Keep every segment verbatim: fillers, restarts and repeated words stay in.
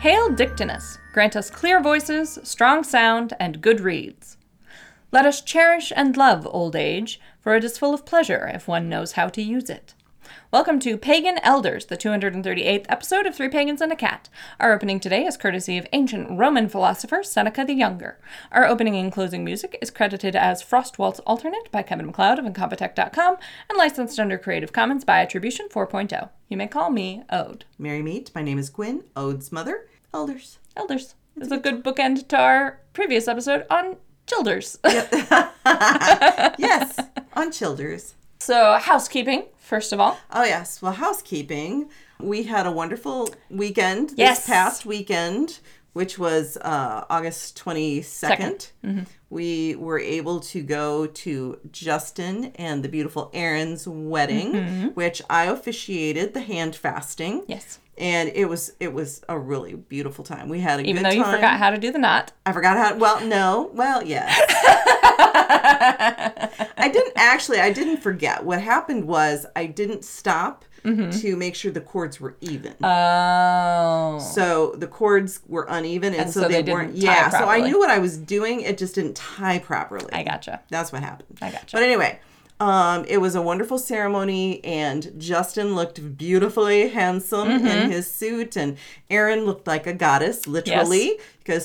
Hail Dictinus, grant us clear voices, strong sound, and good reeds. Let us cherish and love old age, for it is full of pleasure if one knows how to use it. Welcome to Pagan Elders, the two hundred thirty-eighth episode of Three Pagans and a Cat. Our opening today is courtesy of ancient Roman philosopher Seneca the Younger. Our opening and closing music is credited as Frost Waltz Alternate by Kevin MacLeod of Incompetech dot com and licensed under Creative Commons by Attribution four point oh. You may call me Ode. Merry meet. My name is Gwyn, Ode's mother. Elders. Elders. It's a good bookend to our previous episode on Childers. Yep. Yes, on Childers. So, housekeeping, first of all. Oh, yes. Well, housekeeping. We had a wonderful weekend yes. this past weekend, which was uh, August twenty-second. Mm-hmm. We were able to go to Justin and the beautiful Erin's wedding, mm-hmm. which I officiated the hand fasting. Yes. And it was it was a really beautiful time. We had a Even good time. Even though you forgot how to do the knot. I forgot how. Well, no. Well, yes. I didn't actually. I didn't forget. What happened was I didn't stop mm-hmm. to make sure the cords were even. Oh. So the cords were uneven, and, and so, so they, they weren't. Didn't tie yeah. Properly. So I knew what I was doing. It just didn't tie properly. I gotcha. That's what happened. I gotcha. But anyway. Um, it was a wonderful ceremony, and Justin looked beautifully handsome mm-hmm. in his suit, and Erin looked like a goddess, literally, yes.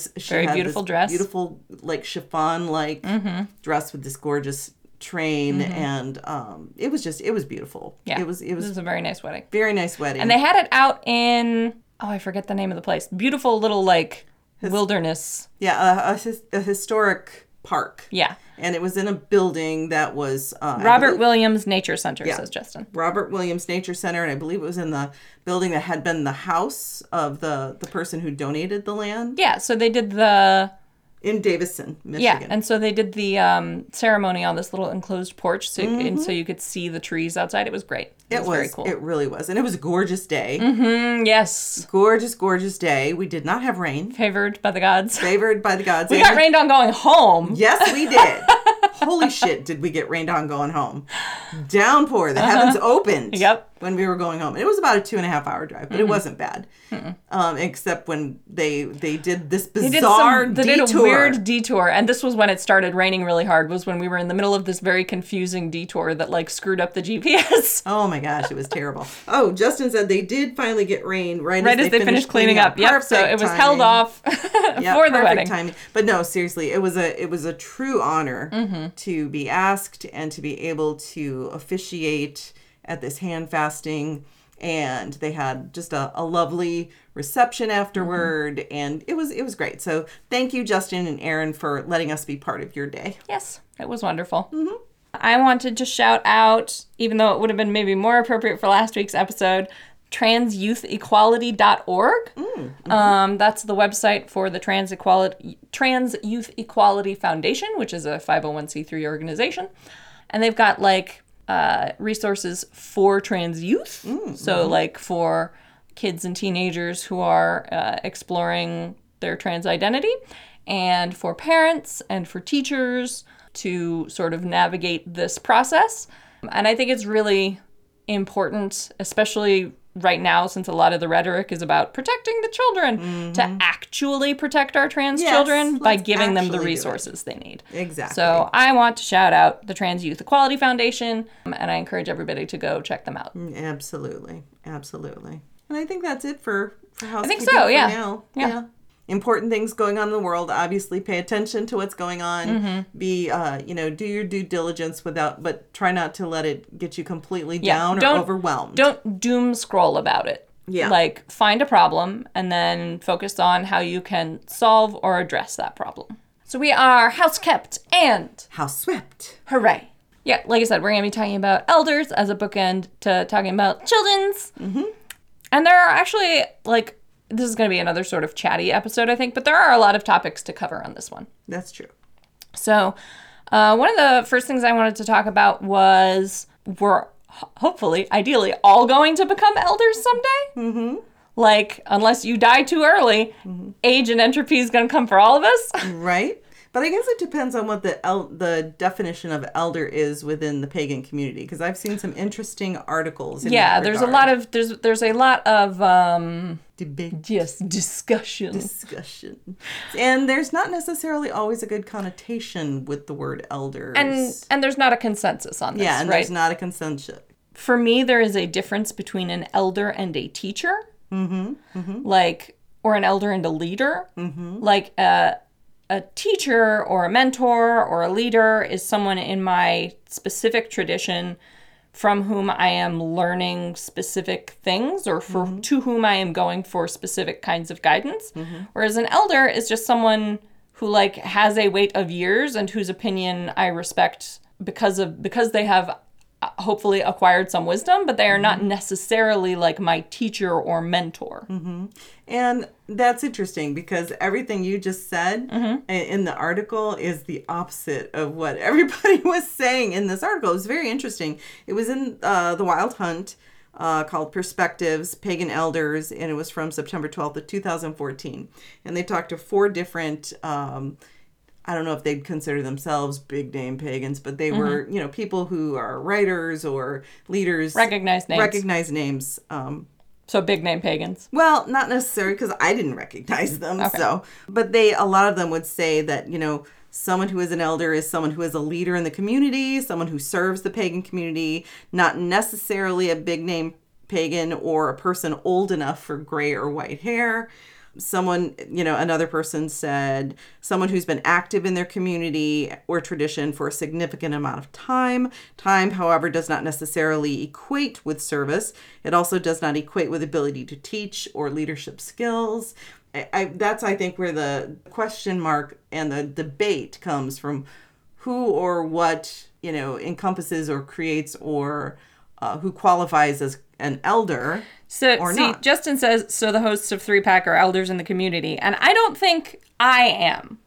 because she Very had beautiful this dress. beautiful, like, chiffon-like mm-hmm. dress with this gorgeous train, mm-hmm. and um, it was just, it was beautiful. Yeah, it was, it was, this was a very nice wedding. Very nice wedding. And they had it out in, oh, I forget the name of the place. Beautiful little, like, his, wilderness. Yeah, a, a, a historic park. Yeah. And it was in a building that was... Uh, Robert believe, Williams Nature Center, yeah, says Justin. Robert Williams Nature Center, and I believe it was in the building that had been the house of the, the person who donated the land. Yeah, so they did the... In Davison, Michigan. Yeah, and so they did the um, ceremony on this little enclosed porch, so mm-hmm. and so you could see the trees outside. It was great. It, it was, was very cool. It really was. And it was a gorgeous day. Mm-hmm, yes. Gorgeous, gorgeous day. We did not have rain. Favored by the gods. Favored by the gods. We and got rained on going home. Yes, we did. Holy shit, did we get rained on going home. Downpour. The uh-huh. heavens opened. Yep. When we were going home. It was about a two and a half hour drive, but mm-hmm. it wasn't bad. Um, except when they they did this bizarre they did some, they detour. They did a weird detour. And this was when it started raining really hard, was when we were in the middle of this very confusing detour that, like, screwed up the G P S. Oh, my gosh. It was terrible. Oh, Justin said they did finally get rain right, right as, as they, they finished cleaning, cleaning up. up. Yep. Perfect so it was timing. held off yep, for the wedding. Timing. But no, seriously, it was a it was a true honor mm-hmm. to be asked and to be able to officiate at this hand fasting, and they had just a, a lovely reception afterward, mm-hmm. and it was it was great. So thank you, Justin and Erin, for letting us be part of your day. Yes, it was wonderful. Mm-hmm. I wanted to shout out, even though it would have been maybe more appropriate for last week's episode, trans youth equality dot org. Mm-hmm. Um, that's the website for the Trans Equality Trans Youth Equality Foundation, which is a five oh one c three organization, and they've got like Uh, resources for trans youth. Mm-hmm. So like for kids and teenagers who are uh, exploring their trans identity, and for parents and for teachers to sort of navigate this process. And I think it's really important, especially right now, since a lot of the rhetoric is about protecting the children, mm-hmm. to actually protect our trans yes, children by giving them the resources they need. Exactly. So I want to shout out the Trans Youth Equality Foundation, and I encourage everybody to go check them out. Absolutely. Absolutely. And I think that's it for, for housekeeping I think so, yeah. for now. Yeah. yeah. Important things going on in the world. Obviously, pay attention to what's going on. Mm-hmm. Be, uh, you know, do your due diligence without, but try not to let it get you completely yeah. down don't, or overwhelmed. Don't doom scroll about it. Yeah. Like, find a problem and then focus on how you can solve or address that problem. So we are house kept and house swept. Hooray. Yeah, like I said, we're going to be talking about elders as a bookend to talking about children's. Mm-hmm. And there are actually, like, this is going to be another sort of chatty episode, I think, but there are a lot of topics to cover on this one. That's true. So uh, one of the first things I wanted to talk about was we're hopefully, ideally, all going to become elders someday. Mm-hmm. Like, unless you die too early, mm-hmm. age and entropy is going to come for all of us. Right. But I guess it depends on what the el- the definition of elder is within the pagan community, because I've seen some interesting articles. In yeah, there's regard. a lot of there's there's a lot of um, debate. Yes, discussion. Discussion, and there's not necessarily always a good connotation with the word elder. And and there's not a consensus on this. Yeah, and right? there's not a consensus. For me, there is a difference between an elder and a teacher. Mm-hmm. Mm-hmm. Like, or an elder and a leader. Mm-hmm. Like a. A teacher or a mentor or a leader is someone in my specific tradition from whom I am learning specific things, or for mm-hmm. to whom I am going for specific kinds of guidance. Mm-hmm. Whereas an elder is just someone who like has a weight of years and whose opinion I respect because of because they have hopefully acquired some wisdom, but they are mm-hmm. not necessarily like my teacher or mentor. Mm-hmm. And that's interesting, because everything you just said mm-hmm. in the article is the opposite of what everybody was saying in this article. It was very interesting. It was in uh, The Wild Hunt uh, called Perspectives, Pagan Elders, and it was from September twelfth of two thousand fourteen. And they talked to four different um I don't know if they'd consider themselves big name pagans, but they mm-hmm. were, you know, people who are writers or leaders. Recognized names. Recognized names. Um, so big name pagans. Well, not necessarily, because I didn't recognize them. Okay. So, but they, a lot of them would say that, you know, someone who is an elder is someone who is a leader in the community, someone who serves the pagan community, not necessarily a big name pagan or a person old enough for gray or white hair. Someone, you know, another person said, someone who's been active in their community or tradition for a significant amount of time. Time, however, does not necessarily equate with service. It also does not equate with ability to teach or leadership skills. I, I, that's, I think, where the question mark and the debate comes from, who or what, you know, encompasses or creates or uh, who qualifies as an elder. So, or see, not. Justin says, so the hosts of Three Pack are elders in the community. And I don't think I am.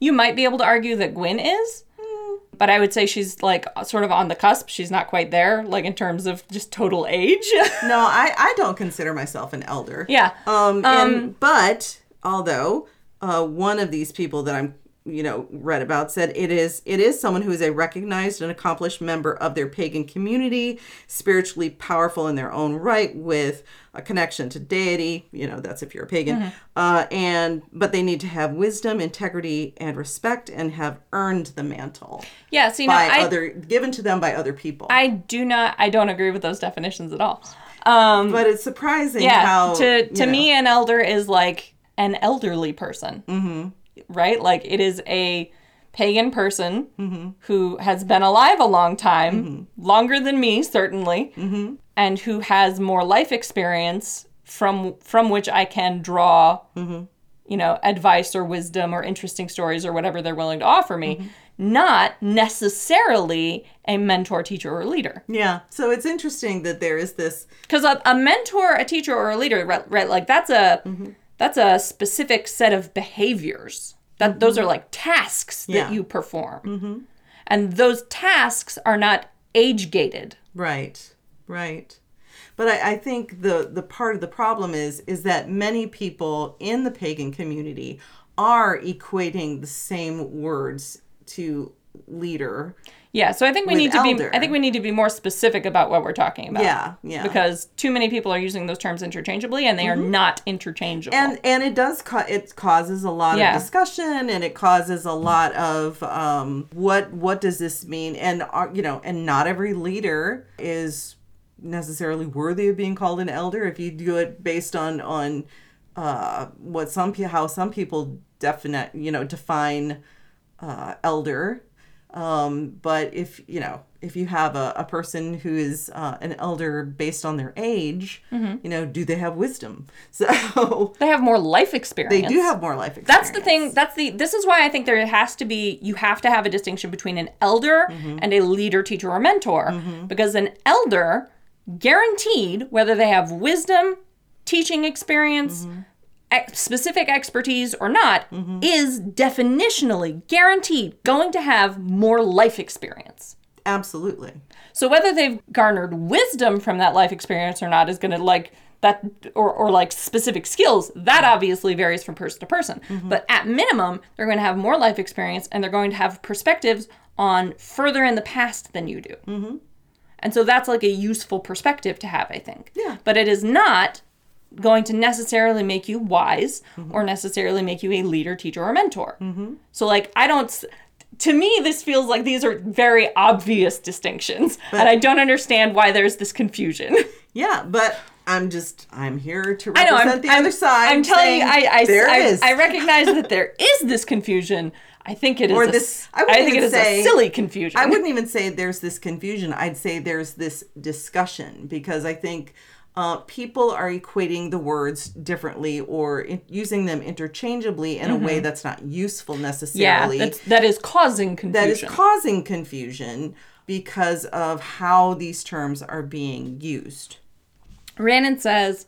You might be able to argue that Gwyn is, mm. but I would say she's like sort of on the cusp. She's not quite there, like in terms of just total age. No, I, I don't consider myself an elder. Yeah. Um. um and, but although uh, one of these people that I'm, you know, read about said it is it is someone who is a recognized and accomplished member of their pagan community, spiritually powerful in their own right, with a connection to deity. You know, that's if you're a pagan. Mm-hmm. Uh, and but they need to have wisdom, integrity, and respect, and have earned the mantle. Yeah, so you by know, I, other given to them by other people. I do not. I don't agree with those definitions at all. Um, but it's surprising. Yeah, how to to know. me, an elder is like an elderly person. Mm-hmm. Right? Like, it is a pagan person mm-hmm. who has been alive a long time, mm-hmm. longer than me, certainly, mm-hmm. and who has more life experience from from which I can draw, mm-hmm. you know, advice or wisdom or interesting stories or whatever they're willing to offer me, mm-hmm. not necessarily a mentor, teacher, or leader. Yeah. So it's interesting that there is this... Because a, a mentor, a teacher, or a leader, right? right like, that's a... Mm-hmm. That's a specific set of behaviors. That mm-hmm. Those are like tasks that yeah. you perform. Mm-hmm. And those tasks are not age-gated. Right, right. But I, I think the, the part of the problem is, is that many people in the pagan community are equating the same words to leader. Yeah, so I think we need to elder. be I think we need to be more specific about what we're talking about. Yeah, yeah. Because too many people are using those terms interchangeably, and they mm-hmm. are not interchangeable. And and it does co- it causes a lot yeah. of discussion, and it causes a lot of um what what does this mean? And uh, you know, and not every leader is necessarily worthy of being called an elder if you do it based on on uh what some how some people define you know define uh elder. Um, but if, you know, if you have a, a person who is uh, an elder based on their age, mm-hmm. you know, do they have wisdom? So they have more life experience. They do have more life experience. That's the thing. That's the, this is why I think there has to be, you have to have a distinction between an elder mm-hmm. and a leader, teacher, or mentor, mm-hmm. because an elder guaranteed, whether they have wisdom, teaching experience, mm-hmm. specific expertise or not, mm-hmm. is definitionally guaranteed going to have more life experience. Absolutely. So whether they've garnered wisdom from that life experience or not is going to like that or, or like specific skills, that obviously varies from person to person. Mm-hmm. But at minimum, they're going to have more life experience and they're going to have perspectives on further in the past than you do. Mm-hmm. And so that's like a useful perspective to have, I think. Yeah. But it is not going to necessarily make you wise mm-hmm. or necessarily make you a leader, teacher, or mentor. Mm-hmm. So like, I don't, to me, this feels like these are very obvious distinctions. But, and I don't understand why there's this confusion. Yeah, but I'm just, I'm here to represent I know, I'm, the I'm, other side. I'm telling you, I, I, there I, it is. I recognize that there is this confusion. I think it is, or this, a, I I think it is say, a silly confusion. I wouldn't even say there's this confusion. I'd say there's this discussion, because I think uh, people are equating the words differently or in, using them interchangeably in mm-hmm. a way that's not useful necessarily. Yeah, that's, that is causing confusion. That is causing confusion because of how these terms are being used. Rannon says,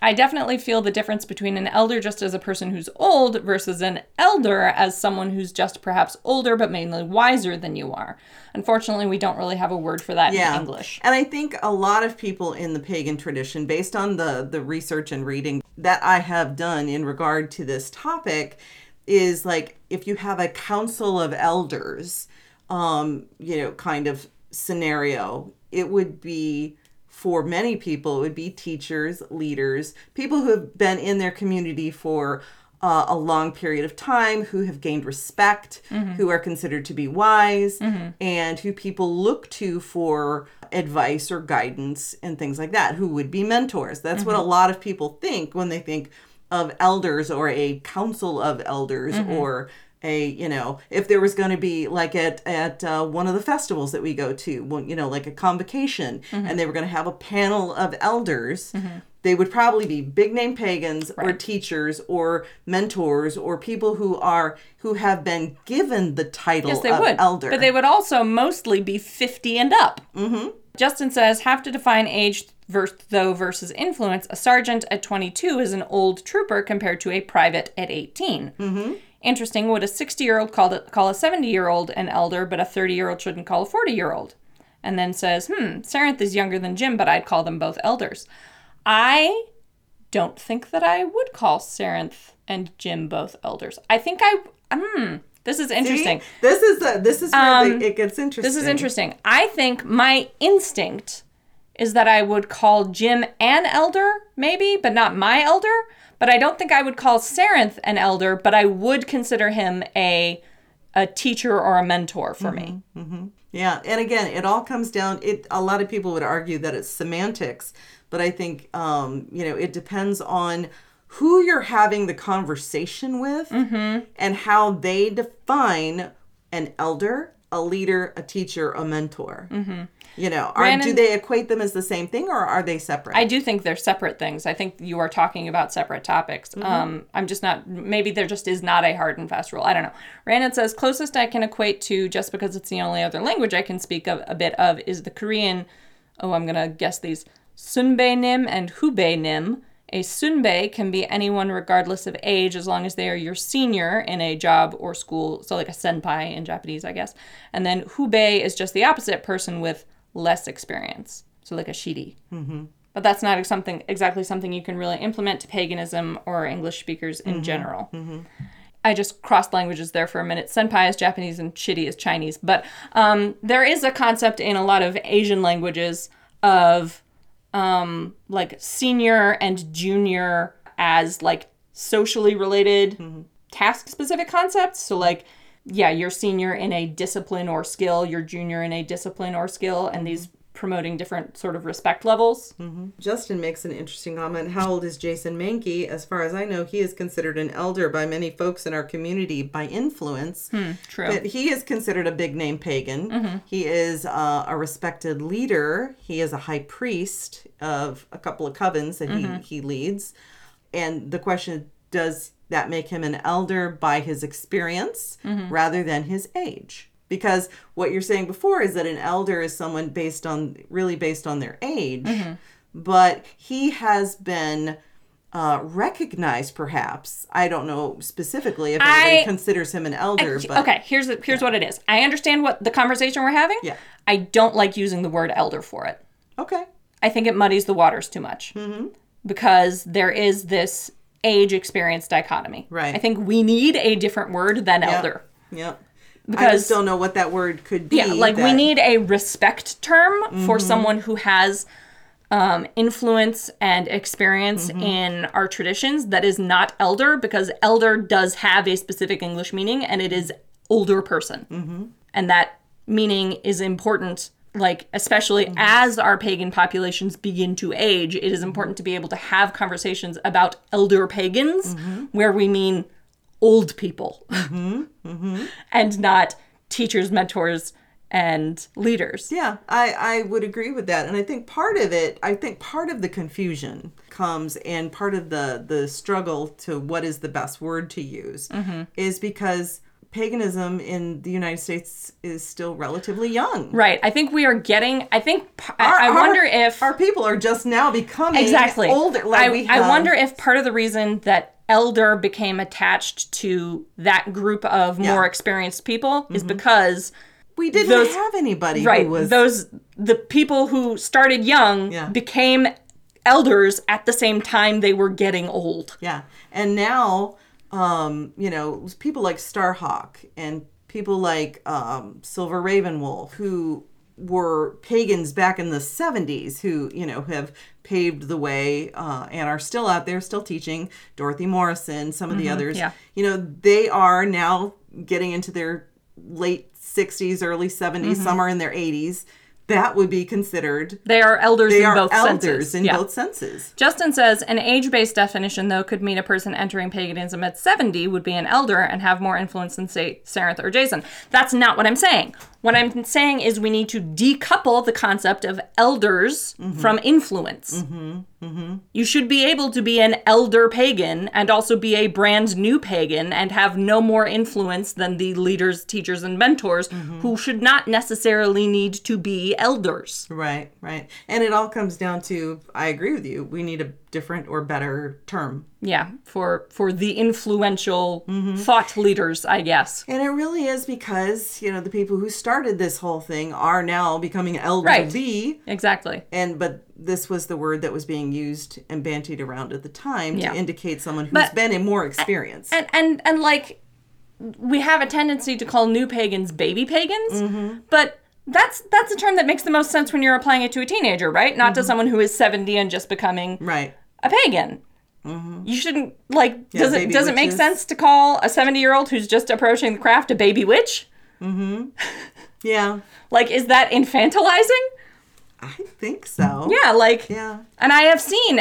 I definitely feel the difference between an elder just as a person who's old versus an elder as someone who's just perhaps older but mainly wiser than you are. Unfortunately, we don't really have a word for that yeah. in English. And I think a lot of people in the pagan tradition, based on the, the research and reading that I have done in regard to this topic, is like if you have a council of elders, um, you know, kind of scenario, it would be... For many people, it would be teachers, leaders, people who have been in their community for uh, a long period of time, who have gained respect, mm-hmm. who are considered to be wise, mm-hmm. and who people look to for advice or guidance and things like that, who would be mentors. That's mm-hmm. what a lot of people think when they think of elders or a council of elders mm-hmm. or a, you know, if there was going to be like at, at uh, one of the festivals that we go to, well, you know, like a convocation mm-hmm. and they were going to have a panel of elders, mm-hmm. they would probably be big name pagans right. or teachers or mentors or people who are, who have been given the title yes, they of would. elder. But they would also mostly be fifty and up. Mm-hmm. Justin says, have to define age verse, though versus influence. A sergeant at twenty-two is an old trooper compared to a private at eighteen. Mm-hmm. Interesting, would a sixty-year-old call, to, call a seventy-year-old an elder, but a thirty-year-old shouldn't call a forty-year-old? And then says, hmm, Sarenth is younger than Jim, but I'd call them both elders. I don't think that I would call Sarenth and Jim both elders. I think I, hmm, this is interesting. See? This is a, this is where um, it gets interesting. This is interesting. I think my instinct is that I would call Jim an elder, maybe, but not my elder. But I don't think I would call Sarenth an elder, but I would consider him a a teacher or a mentor for mm-hmm, me. Mm-hmm. Yeah, and again, it all comes down, It a lot of people would argue that it's semantics, but I think, um, you know, it depends on who you're having the conversation with mm-hmm. and how they define an elder, a leader, a teacher, a mentor. Mm-hmm. You know, are, Rannon, do they equate them as the same thing, or are they separate? I do think they're separate things. I think you are talking about separate topics. Mm-hmm. Um, I'm just not, maybe there just is not a hard and fast rule. I don't know. Rannon says, closest I can equate to, just because it's the only other language I can speak of, a bit of, is the Korean, oh, I'm going to guess these, sunbae nim and hubei nim. A sunbae can be anyone regardless of age, as long as they are your senior in a job or school, so like a senpai in Japanese, I guess. And then hubei is just the opposite, person with less experience, so like a shiri. Mm-hmm. But that's not something exactly something you can really implement to paganism or English speakers in mm-hmm. general. Mm-hmm. I just crossed languages there for a minute. Senpai is Japanese and shiri is Chinese. But um, there is a concept in a lot of Asian languages of um, like senior and junior as like socially related mm-hmm. task-specific concepts. So like, yeah, you're senior in a discipline or skill, you're junior in a discipline or skill, and these promoting different sort of respect levels. Mm-hmm. Justin makes an interesting comment. How old is Jason Mankey? As far as I know, he is considered an elder by many folks in our community by influence. Hmm, true. But he is considered a big name pagan. Mm-hmm. He is uh, a respected leader. He is a high priest of a couple of covens that mm-hmm. he, he leads. And the question, does that make him an elder by his experience mm-hmm. rather than his age? Because what you're saying before is that an elder is someone based on, really based on their age, mm-hmm. but he has been uh, recognized perhaps. I don't know specifically if anybody I, considers him an elder. I, but okay, here's the, here's yeah. what it is. I understand what the conversation we're having. Yeah. I don't like using the word elder for it. Okay. I think it muddies the waters too much. Mm-hmm. because there is this age experience dichotomy. Right. I think we need a different word than yep. elder. Yep. Because, I just don't know what that word could be. Yeah, like that... we need a respect term mm-hmm. for someone who has um, influence and experience mm-hmm. in our traditions that is not elder, because elder does have a specific English meaning, and it is older person. Mm-hmm. And that meaning is important, like, especially mm-hmm. as our pagan populations begin to age, it is important to be able to have conversations about elder pagans mm-hmm. where we mean old people mm-hmm. Mm-hmm. and not teachers, mentors, and leaders. Yeah, I, I would agree with that. And I think part of it, I think part of the confusion comes, and part of the, the struggle to what is the best word to use mm-hmm. is because paganism in the United States is still relatively young. Right. I think we are getting, I think, our, I wonder our, if... Our people are just now becoming exactly. older. Like I, we have. I wonder if part of the reason that elder became attached to that group of yeah. more experienced people mm-hmm. is because... We didn't those, have anybody right, who was... Those, the people who started young yeah. became elders at the same time they were getting old. Yeah. And now... Um, you know, people like Starhawk and people like um, Silver Ravenwolf, who were pagans back in the seventies, who, you know, have paved the way uh, and are still out there, still teaching. Dorothy Morrison, some of mm-hmm, the others. Yeah. You know, they are now getting into their late sixties, early seventies, mm-hmm. some are in their eighties. That would be considered... They are elders they in are both elders senses. elders in yeah. both senses. Justin says, an age-based definition, though, could mean a person entering paganism at seventy would be an elder and have more influence than, say, Sarenth or Jason. That's not what I'm saying. What I'm saying is we need to decouple the concept of elders mm-hmm. from influence. Mm-hmm. Mm-hmm. You should be able to be an elder pagan and also be a brand new pagan and have no more influence than the leaders, teachers, and mentors mm-hmm. who should not necessarily need to be elders. Right, right. And it all comes down to, I agree with you, we need a different or better term. Yeah, for for the influential mm-hmm. thought leaders, I guess. And it really is because, you know, the people who started this whole thing are now becoming elderly. Right. Exactly. And but this was the word that was being used and bantied around at the time yeah. to indicate someone who's but, been in more experience. And, and, and like, we have a tendency to call new pagans baby pagans, mm-hmm. but... That's that's a term that makes the most sense when you're applying it to a teenager, right? Not mm-hmm. to someone who is seventy and just becoming right. a pagan. Mm-hmm. You shouldn't, like, yeah, does it, does it make sense to call a seventy-year-old who's just approaching the craft a baby witch? Mm-hmm. Yeah. Like, is that infantilizing? I think so. Yeah, like, yeah. And I have seen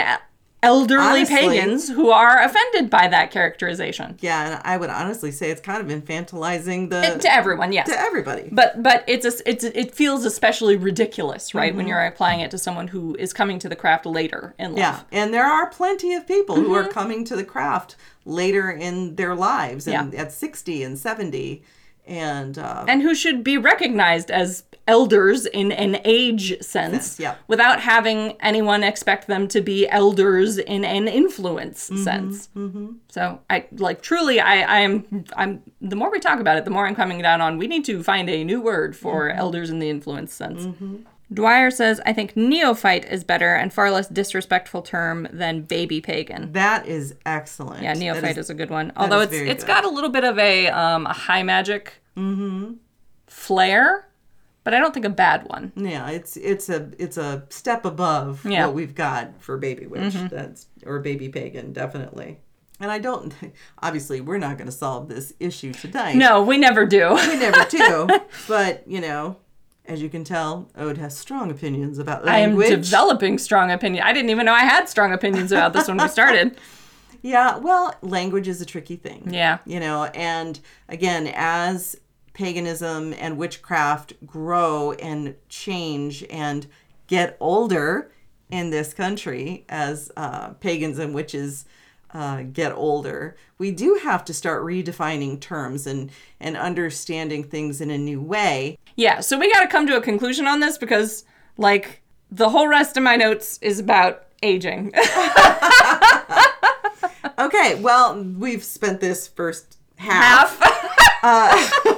elderly honestly, pagans who are offended by that characterization. Yeah, and I would honestly say it's kind of infantilizing the it, to everyone, yes. To everybody. But but it's a, it's it feels especially ridiculous, right, mm-hmm. when you're applying it to someone who is coming to the craft later in life. Yeah, and there are plenty of people mm-hmm. who are coming to the craft later in their lives and yeah. at sixty and seventy and uh, and who should be recognized as elders in an age sense yeah. without having anyone expect them to be elders in an influence mm-hmm, sense. Mm-hmm. So I like truly I I'm I'm the more we talk about it, the more I'm coming down on we need to find a new word for mm-hmm. elders in the influence sense. Mm-hmm. Dwyer says, I think neophyte is better and far less disrespectful term than baby pagan. That is excellent. Yeah, neophyte is, is a good one. Although it's it's good. Got a little bit of a um a high magic mm-hmm. flair. But I don't think a bad one. Yeah, it's it's a it's a step above yeah. what we've got for baby witch mm-hmm. that's or baby pagan, definitely. And I don't, obviously, we're not going to solve this issue tonight. No, we never do. We never do. But, you know, as you can tell, Ode has strong opinions about language. I am developing strong opinions. I didn't even know I had strong opinions about this when we started. Yeah, well, language is a tricky thing. Yeah. You know, and again, as... paganism and witchcraft grow and change and get older in this country as uh, pagans and witches uh, get older. We do have to start redefining terms and, and understanding things in a new way. Yeah, so we got to come to a conclusion on this because, like, the whole rest of my notes is about aging. Okay, well, we've spent this first half. half. uh,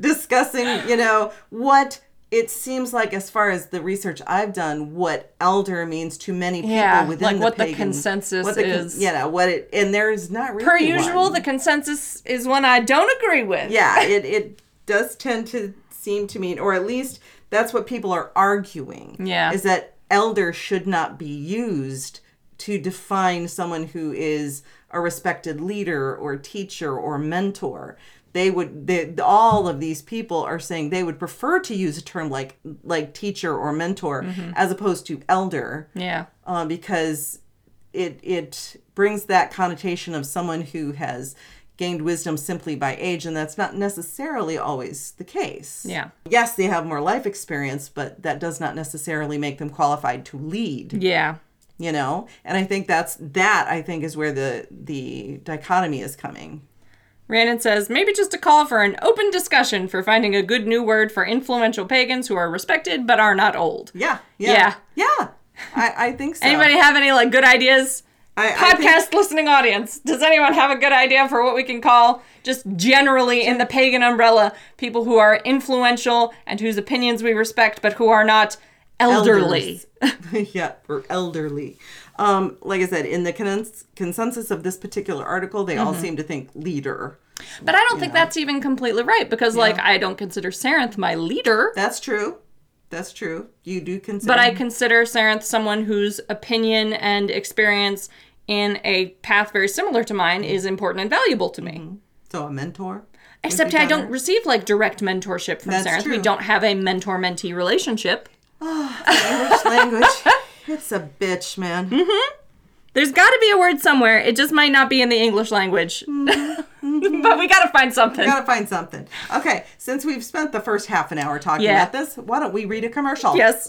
discussing, you know, what it seems like, as far as the research I've done, what elder means to many people yeah, within like the what pagan, the consensus what the con- is. You know, what it, and there's not really Per usual, one. The consensus is one I don't agree with. Yeah, it, it does tend to seem to mean, or at least that's what people are arguing, yeah. is that elder should not be used to define someone who is a respected leader or teacher or mentor. They would, they, all of these people are saying they would prefer to use a term like like teacher or mentor mm-hmm. as opposed to elder. Yeah. Uh, because it it brings that connotation of someone who has gained wisdom simply by age, and that's not necessarily always the case. Yeah. Yes, they have more life experience, but that does not necessarily make them qualified to lead. Yeah. You know? And I think that's, that I think is where the the dichotomy is coming. Rannon says, maybe just a call for an open discussion for finding a good new word for influential pagans who are respected but are not old. Yeah. Yeah. Yeah. yeah. I, I think so. Anybody have any, like, good ideas? I, Podcast I think... listening audience, does anyone have a good idea for what we can call, just generally in the pagan umbrella, people who are influential and whose opinions we respect but who are not elderly? yeah, or elderly. Um, like I said, in the cons- consensus of this particular article, they mm-hmm. all seem to think leader. But I don't think know. that's even completely right, because, yeah. like, I don't consider Sarenth my leader. That's true. That's true. You do consider... But I consider Sarenth someone whose opinion and experience in a path very similar to mine is important and valuable to me. Mm-hmm. So a mentor? Except I don't receive, like, direct mentorship from that's Sarenth. True. We don't have a mentor-mentee relationship. Oh, English language... It's a bitch, man. Mm-hmm. There's got to be a word somewhere. It just might not be in the English language. Mm-hmm. But we got to find something. We got to find something. Okay, since we've spent the first half an hour talking yeah. about this, why don't we read a commercial? Yes.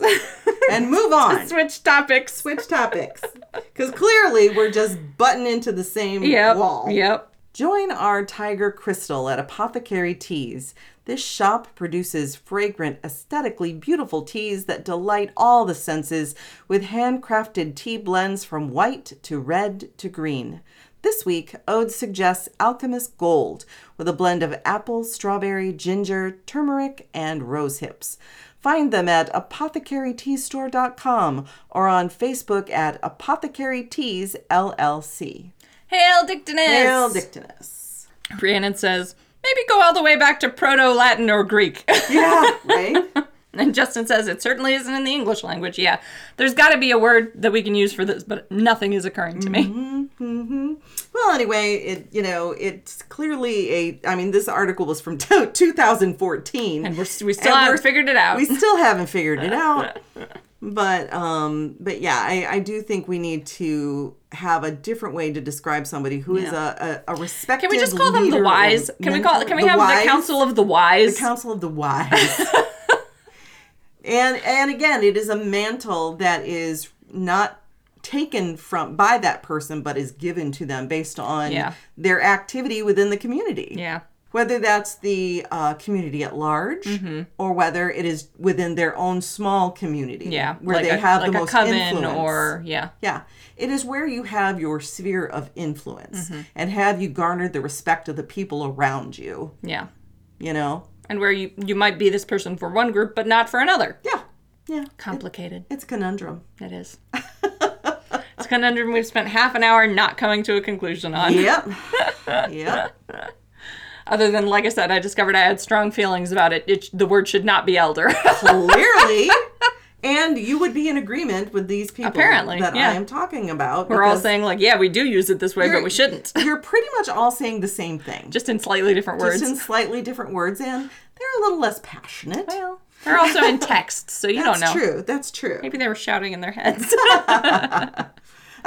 And move on. Just switch topics. Switch topics. Because clearly we're just butting into the same yep. wall. Yep. Join our Tiger Crystal at Apothecary Teas. This shop produces fragrant, aesthetically beautiful teas that delight all the senses with handcrafted tea blends from white to red to green. This week, Ode suggests Alchemist Gold with a blend of apple, strawberry, ginger, turmeric, and rose hips. Find them at apothecary tea store dot com or on Facebook at Apothecary Teas L L C. Hail Dictinus! Hail Dictinus. Rhiannon says, maybe go all the way back to Proto-Latin or Greek. Yeah, right? And Justin says, it certainly isn't in the English language. Yeah, there's got to be a word that we can use for this, but nothing is occurring to me. Mm-hmm, mm-hmm. Well, anyway, it you know, it's clearly a, I mean, this article was from two thousand fourteen. And we're, we still and haven't we're, figured it out. We still haven't figured it out. But, um, but yeah, I, I do think we need to have a different way to describe somebody who yeah. is a, a, a respected leader. Can we just call them the wise? Can we call? Can we have wise? The Council of the Wise? The Council of the Wise. and and again, it is a mantle that is not taken from by that person, but is given to them based on yeah. their activity within the community. Yeah. Whether that's the uh, community at large mm-hmm. or whether it is within their own small community yeah, where like they a, have like the most influence. Or, yeah. Yeah. It is where you have your sphere of influence mm-hmm. and have you garnered the respect of the people around you. Yeah. You know? And where you, you might be this person for one group but not for another. Yeah. Yeah. Complicated. It, it's a conundrum. It is. It's a conundrum we've spent half an hour not coming to a conclusion on. Yep. Yep. Other than, like I said, I discovered I had strong feelings about it. It the word should not be elder. Clearly. And you would be in agreement with these people Apparently, that yeah. I am talking about. We're all saying, like, yeah, we do use it this way, but we shouldn't. You're pretty much all saying the same thing. Just in slightly different words. Just in slightly different words, and they're a little less passionate. Well, they're also in texts, so you don't know. That's true. That's true. Maybe they were shouting in their heads.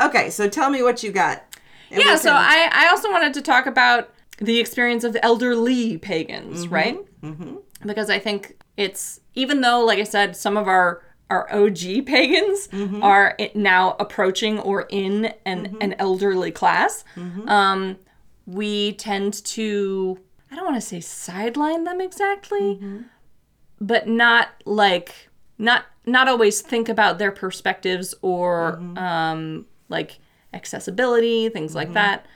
Okay, so tell me what you got. And yeah, can... so I, I also wanted to talk about the experience of elderly pagans, mm-hmm, right? Mm-hmm. Because I think it's, even though, like I said, some of our, our O G pagans mm-hmm. are now approaching or in an, mm-hmm. an elderly class, mm-hmm. um, we tend to, I don't want to say sideline them exactly, mm-hmm. but not like, not not always think about their perspectives or mm-hmm. um, like accessibility, things mm-hmm. like that.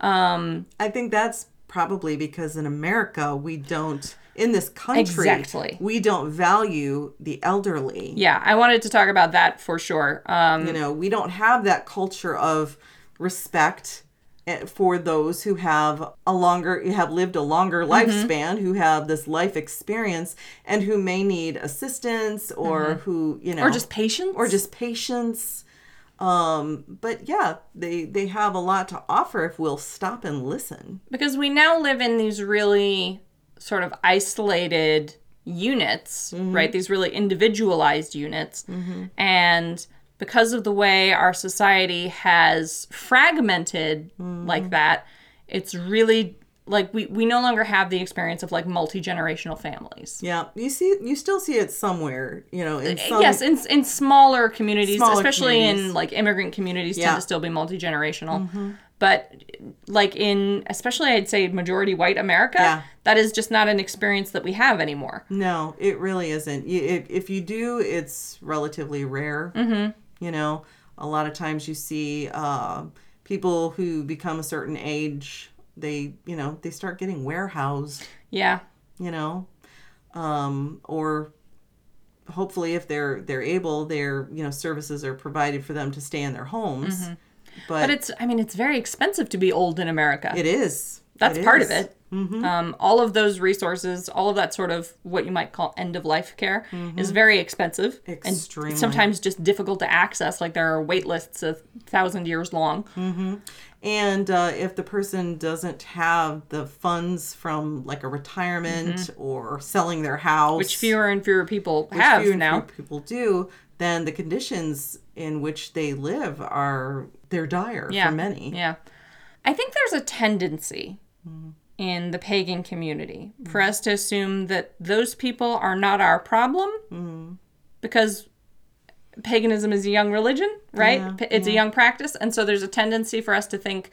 Um, I think that's probably because in America we don't in this country. Exactly. We don't value the elderly. Yeah, I wanted to talk about that for sure. Um, you know, we don't have that culture of respect for those who have a longer, have lived a longer mm-hmm. lifespan, who have this life experience, and who may need assistance or mm-hmm. who, you know. Or just patience. Or just patience. Um, but yeah, they, they have a lot to offer if we'll stop and listen. Because we now live in these really sort of isolated units, mm-hmm. right? These really individualized units. Mm-hmm. And because of the way our society has fragmented mm-hmm. like that, it's really like we, we no longer have the experience of like multi-generational families. Yeah. You see, you still see it somewhere, you know, in some... Yes, in in smaller communities, smaller especially communities. In like immigrant communities yeah. tend to still be multi-generational. Mm-hmm. But like in, especially I'd say majority white America, yeah. that is just not an experience that we have anymore. No, it really isn't. You, it, if you do, it's relatively rare. Mm-hmm. You know, a lot of times you see uh, people who become a certain age... They, you know, they start getting warehoused. Yeah. You know, um, or hopefully if they're they're able, their, you know, services are provided for them to stay in their homes. Mm-hmm. But, but it's, I mean, it's very expensive to be old in America. It is. That's it part is. Of it. Mm-hmm. Um, all of those resources, all of that sort of what you might call end of life care mm-hmm. is very expensive. Extremely. And sometimes just difficult to access. Like there are wait lists a thousand years long. Mm-hmm. And uh, if the person doesn't have the funds from like a retirement mm-hmm. or selling their house. Which fewer and fewer people have fewer now. Fewer people do. Then the conditions in which they live are, they're dire yeah. for many. Yeah. I think there's a tendency mm-hmm. in the pagan community mm-hmm. for us to assume that those people are not our problem mm-hmm. because... Paganism is a young religion, right? Yeah, it's yeah. a young practice. And so there's a tendency for us to think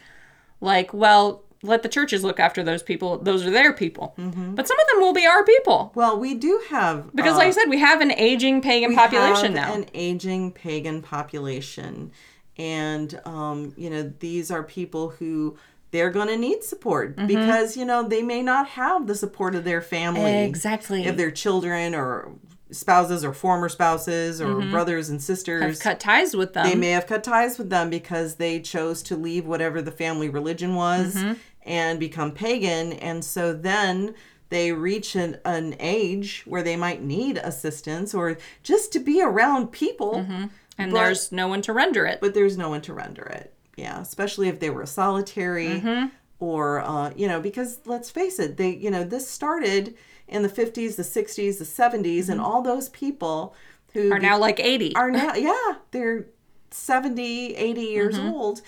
like, well, let the churches look after those people. Those are their people. Mm-hmm. But some of them will be our people. Well, we do have... Because uh, like I said, we have an aging pagan we population have now. an aging pagan population. And, um, you know, these are people who... They're going to need support mm-hmm. because, you know, they may not have the support of their family. Exactly. If their children or... spouses or former spouses or mm-hmm. brothers and sisters have cut ties with them. They may have cut ties with them because they chose to leave whatever the family religion was mm-hmm. and become pagan. And so then they reach an, an age where they might need assistance or just to be around people. Mm-hmm. And but, there's no one to render it. But there's no one to render it. Yeah. Especially if they were solitary mm-hmm. or, uh, you know, because let's face it, they, you know, this started in the fifties, the sixties, the seventies, mm-hmm. and all those people who... Are now like eighty. Are now, yeah. They're seventy, eighty years mm-hmm. old.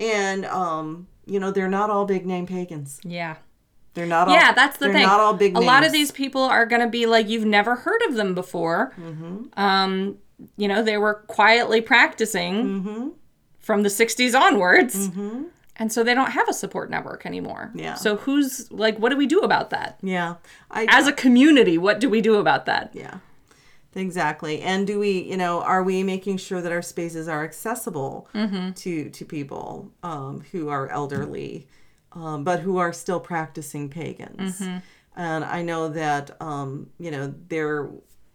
And, um, you know, they're not all big-name pagans. Yeah. They're not all... Yeah, that's the they're thing. They're not all big names. A lot of these people are going to be like, you've never heard of them before. Mm-hmm. Um, you know, they were quietly practicing mm-hmm. from the sixties onwards. Mm-hmm. And so they don't have a support network anymore. Yeah. So who's, like, what do we do about that? Yeah. I, As a community, what do we do about that? Yeah. Exactly. And do we, you know, are we making sure that our spaces are accessible mm-hmm. to, to people um, who are elderly, um, but who are still practicing pagans? Mm-hmm. And I know that, um, you know, there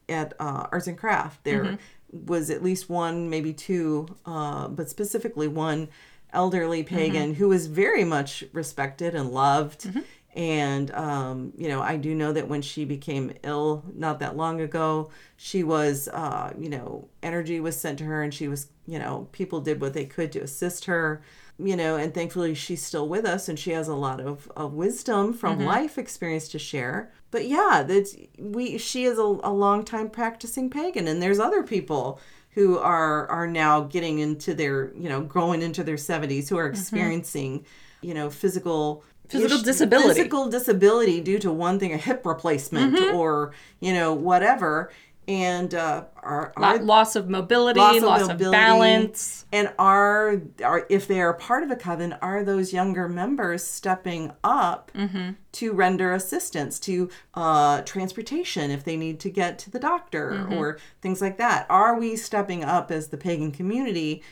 at uh, Arts and Craft, there mm-hmm. was at least one, maybe two, uh, but specifically one elderly pagan mm-hmm. who was very much respected and loved. Mm-hmm. And, um, you know, I do know that when she became ill not that long ago, she was, uh, you know, energy was sent to her and she was, you know, people did what they could to assist her, you know, and thankfully she's still with us and she has a lot of, of wisdom from mm-hmm. life experience to share. But yeah, that's, we, she is a, a long time practicing pagan, and there's other people who are, are now getting into their, you know, growing into their seventies, who are experiencing, mm-hmm. you know, physical... Physical ish, disability. Physical disability due to one thing, a hip replacement mm-hmm. or, you know, whatever. And uh, are... are loss of mobility, loss of, loss mobility, of balance. And are, are, if they are part of a coven, are those younger members stepping up mm-hmm. to render assistance to uh, transportation if they need to get to the doctor mm-hmm. or things like that? Are we stepping up as the pagan community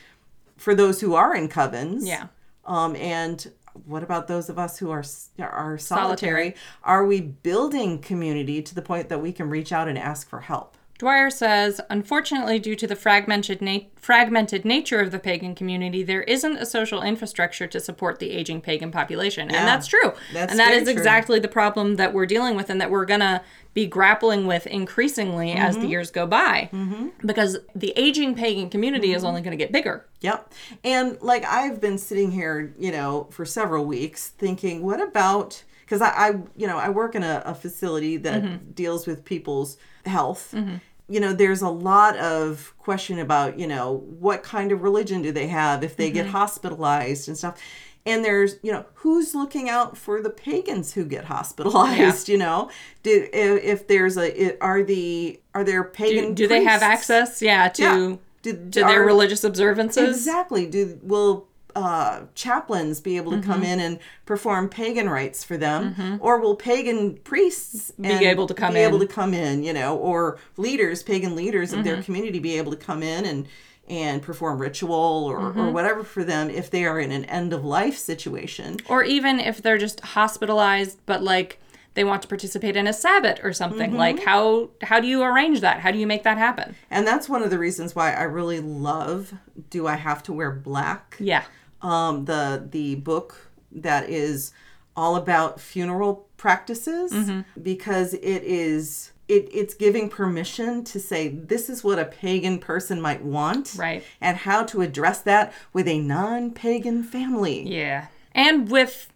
for those who are in covens? Yeah. Um, and what about those of us who are are solitary? Solitary? Are we building community to the point that we can reach out and ask for help? Dwyer says, unfortunately, due to the fragmented na- fragmented nature of the pagan community, there isn't a social infrastructure to support the aging pagan population. Yeah, and that's true. That's and that is true. Exactly the problem that we're dealing with and that we're going to be grappling with increasingly mm-hmm. as the years go by. Mm-hmm. Because the aging pagan community mm-hmm. is only going to get bigger. Yep. And like I've been sitting here, you know, for several weeks thinking, what about... Because I, I, you know, I work in a, a facility that mm-hmm. deals with people's health. Mm-hmm. You know, there's a lot of question about, you know, what kind of religion do they have if they mm-hmm. get hospitalized and stuff. And there's, you know, who's looking out for the pagans who get hospitalized? Yeah. You know, do if, if there's a are the are there pagan? Do, do they have access? Yeah, to yeah. Do, to are, their religious observances. Exactly. Do will. Uh, chaplains be able to mm-hmm. come in and perform pagan rites for them, mm-hmm. or will pagan priests be able to come be in? able to come in, you know, or leaders, pagan leaders mm-hmm. of their community, be able to come in and and perform ritual or, mm-hmm. or whatever for them if they are in an end of life situation, or even if they're just hospitalized, but like they want to participate in a Sabbath or something. Mm-hmm. Like how how do you arrange that? How do you make that happen? And that's one of the reasons why I really love Do I Have to Wear Black? Yeah. Um, the the book that is all about funeral practices mm-hmm. because it is it it's giving permission to say this is what a pagan person might want, right? And how to address that with a non-pagan family, yeah, and with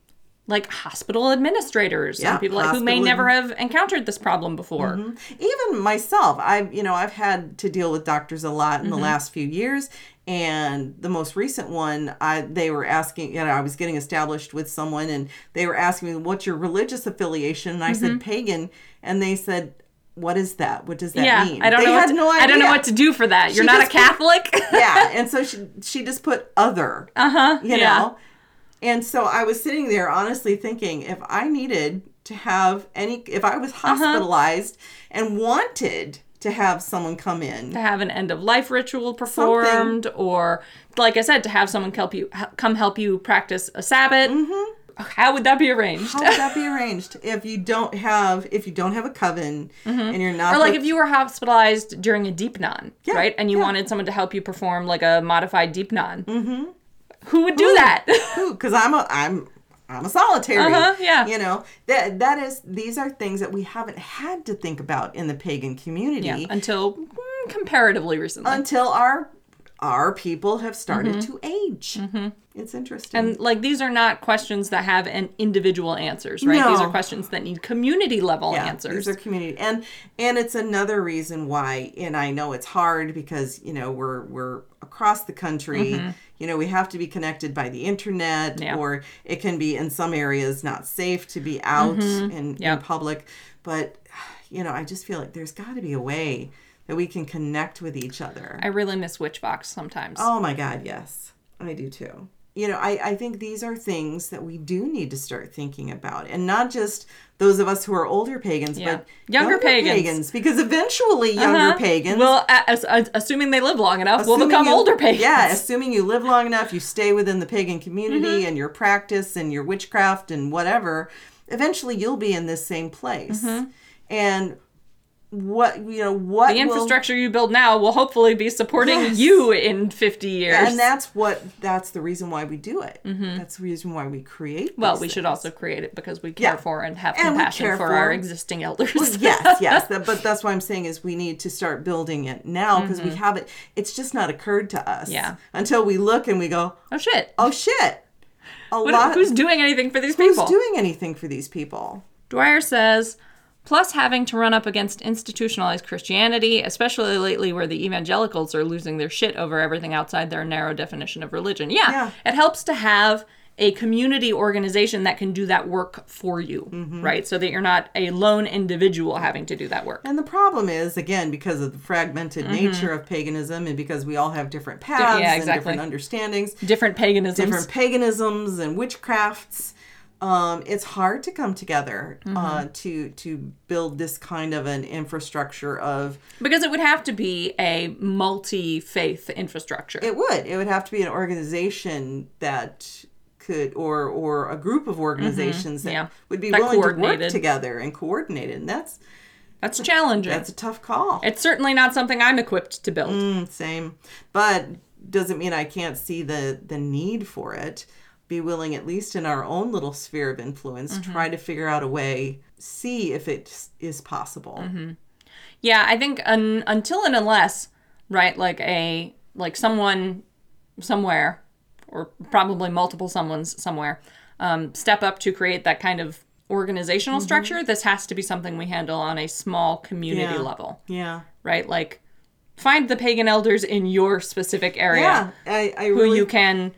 like hospital administrators yeah, and people like who may never have encountered this problem before. Mm-hmm. Even myself, I've you know I've had to deal with doctors a lot in mm-hmm. the last few years. And the most recent one, I they were asking, you know, I was getting established with someone and they were asking me, what's your religious affiliation? And I mm-hmm. said, pagan. And they said, what is that? What does that yeah, mean? I don't they know had to, no idea. I don't know what to do for that. She You're not a Catholic? Put, yeah. And so she, she just put other, uh-huh, you yeah. know. And so I was sitting there honestly thinking, if I needed to have any, if I was hospitalized uh-huh. and wanted to have someone come in. To have an end-of-life ritual performed, Something. or, like I said, to have someone help you come help you practice a Sabbath. Mm-hmm. How would that be arranged? How would that be arranged if you don't have if you don't have a coven mm-hmm. and you're not? Or like with... if you were hospitalized during a deepnon, yeah, right? And you yeah. wanted someone to help you perform like a modified deepnon. Mm-hmm. Who would do Who? that? Who? Because I'm a I'm. I'm a solitary, uh-huh, yeah. you know, that that is, these are things that we haven't had to think about in the pagan community. Yeah, until mm, comparatively recently. Until our, our people have started mm-hmm. to age. Mm-hmm. It's interesting. And like, these are not questions that have an individual answers, right? No. These are questions that need community level yeah, answers. These are community. And, and it's another reason why, and I know it's hard because, you know, we're, we're across the country, mm-hmm. you know, we have to be connected by the internet yeah. or it can be in some areas not safe to be out mm-hmm. in, yep. in public. But, you know, I just feel like there's got to be a way that we can connect with each other. I really miss Witchbox sometimes. Oh my God, yes. I do too. You know, I, I think these are things that we do need to start thinking about. And not just those of us who are older pagans, yeah. but younger, younger pagans. pagans. Because eventually younger uh-huh. pagans... Well, as, as, assuming they live long enough, will become you, older pagans. Yeah, assuming you live long enough, you stay within the pagan community mm-hmm. and your practice and your witchcraft and whatever, eventually you'll be in this same place. Mm-hmm. And... What, you know, what the infrastructure will, you build now will hopefully be supporting yes. you in fifty years. And that's what, that's the reason why we do it. Mm-hmm. That's the reason why we create Well, we things. should also create it because we care yeah. for and have and compassion for, for our existing elders. Well, yes, yes. that, but that's what I'm saying is we need to start building it now because mm-hmm. we haven't, it's just not occurred to us yeah. until we look and we go, oh shit. Oh shit. A what, lot, who's doing anything for these who's people? Who's doing anything for these people? Dwyer says... Plus having to run up against institutionalized Christianity, especially lately where the evangelicals are losing their shit over everything outside their narrow definition of religion. Yeah, yeah. It helps to have a community organization that can do that work for you, mm-hmm. right? So that you're not a lone individual having to do that work. And the problem is, again, because of the fragmented mm-hmm. nature of paganism and because we all have different paths yeah, exactly. and different understandings. Different paganisms. Different paganisms and witchcrafts. Um, it's hard to come together mm-hmm. uh, to to build this kind of an infrastructure of... Because it would have to be a multi-faith infrastructure. It would. It would have to be an organization that could, or or a group of organizations mm-hmm. that yeah. would be that willing to work together and coordinate it. And that's that's challenging. That's a tough call. It's certainly not something I'm equipped to build. Mm, same. But doesn't mean I can't see the, the need for it. Be willing, at least in our own little sphere of influence, mm-hmm. try to figure out a way, see if it is possible. Mm-hmm. Yeah, I think un- until and unless, right, like a like someone somewhere, or probably multiple someones somewhere, um, step up to create that kind of organizational mm-hmm. structure, this has to be something we handle on a small community yeah. level. Yeah. Right? Like, find the pagan elders in your specific area yeah, I, I who really... you can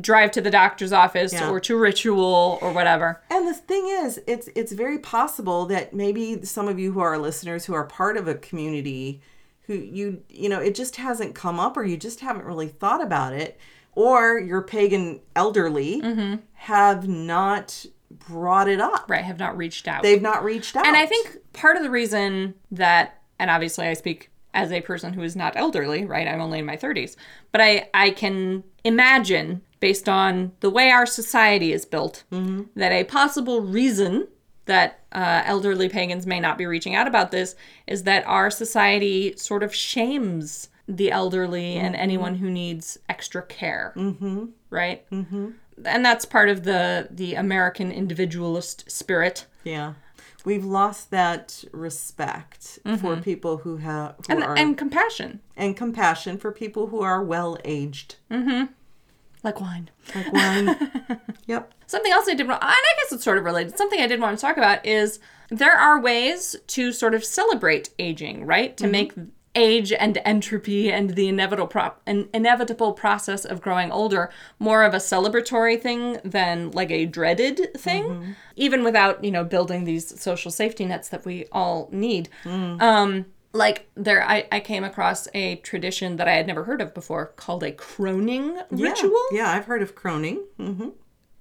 drive to the doctor's office yeah. or to ritual or whatever. And the thing is, it's it's very possible that maybe some of you who are listeners who are part of a community who you, you know, it just hasn't come up or you just haven't really thought about it, or your pagan elderly mm-hmm. have not brought it up. Right, have not reached out. They've not reached out. And I think part of the reason that, and obviously I speak as a person who is not elderly, right? I'm only in my thirties. But I, I can imagine, based on the way our society is built, mm-hmm. that a possible reason that uh, elderly pagans may not be reaching out about this is that our society sort of shames the elderly mm-hmm. and anyone who needs extra care, mm-hmm. right? Mm-hmm. And that's part of the, the American individualist spirit. Yeah. We've lost that respect mm-hmm. for people who have... Who and, are, and compassion. And compassion for people who are well-aged. Mm-hmm. Like wine. Like wine. Yep. Something else I did... And I guess it's sort of related. Something I did want to talk about is there are ways to sort of celebrate aging, right? To mm-hmm. make age and entropy and the inevitable, pro- an inevitable process of growing older more of a celebratory thing than like a dreaded thing, mm-hmm. even without, you know, building these social safety nets that we all need. Mm. Um, like there, I, I came across a tradition that I had never heard of before called a croning yeah. ritual. Yeah, I've heard of croning. Mm-hmm.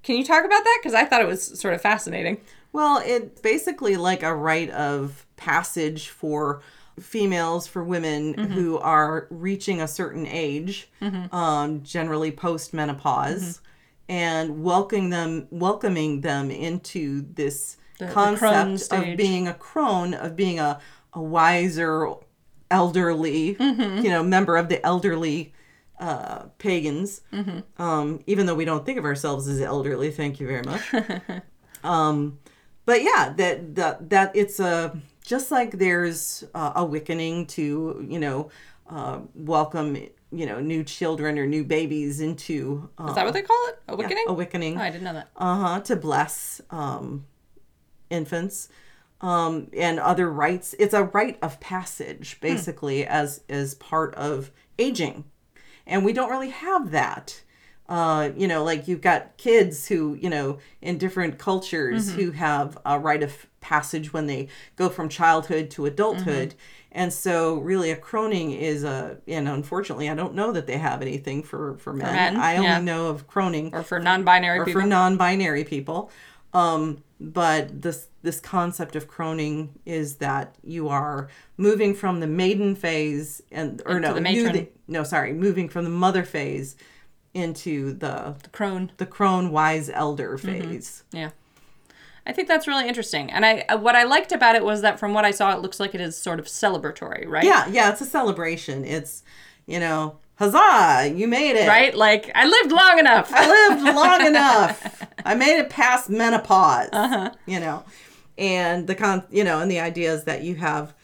Can you talk about that? Because I thought it was sort of fascinating. Well, it's basically like a rite of passage for females, for women mm-hmm. who are reaching a certain age, mm-hmm. um, generally post-menopause, mm-hmm. and welcoming them welcoming them into this the, concept the of being a crone, of being a, a wiser elderly, mm-hmm. you know, member of the elderly uh, pagans, mm-hmm. um, even though we don't think of ourselves as elderly, thank you very much. um, but yeah, that, that, that it's a... Just like there's uh, a Wiccaning to, you know, uh, welcome, you know, new children or new babies into... Uh, Is that what they call it? A Wiccaning? Yeah, a Wiccaning. Oh, I didn't know that. Uh-huh, to bless um, infants um, and other rites. It's a rite of passage, basically, hmm. as, as part of aging. And we don't really have that. Uh, you know, like you've got kids who, you know, in different cultures mm-hmm. who have a rite of passage when they go from childhood to adulthood. Mm-hmm. And so really a croning is a, and unfortunately, I don't know that they have anything for, for men. For men I only yeah. know of croning. Or for non-binary or people. Or for non-binary people. Um, but this, this concept of croning is that you are moving from the maiden phase and, or Into no, the matron. You, no, sorry, moving from the mother phase into the the crone the crone wise elder phase. Mm-hmm. Yeah. I think that's really interesting. And I what I liked about it was that from what I saw it looks like it is sort of celebratory, right? Yeah, yeah, it's a celebration. It's, you know, huzzah, you made it. Right? Like I lived long enough. I lived long enough. I made it past menopause. Uh-huh. You know. And the con you know, and the idea is that you have